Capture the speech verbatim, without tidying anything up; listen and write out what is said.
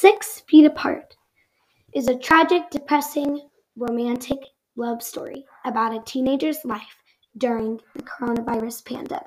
Six Feet Apart is a tragic, depressing, romantic love story about a teenager's life during the coronavirus pandemic.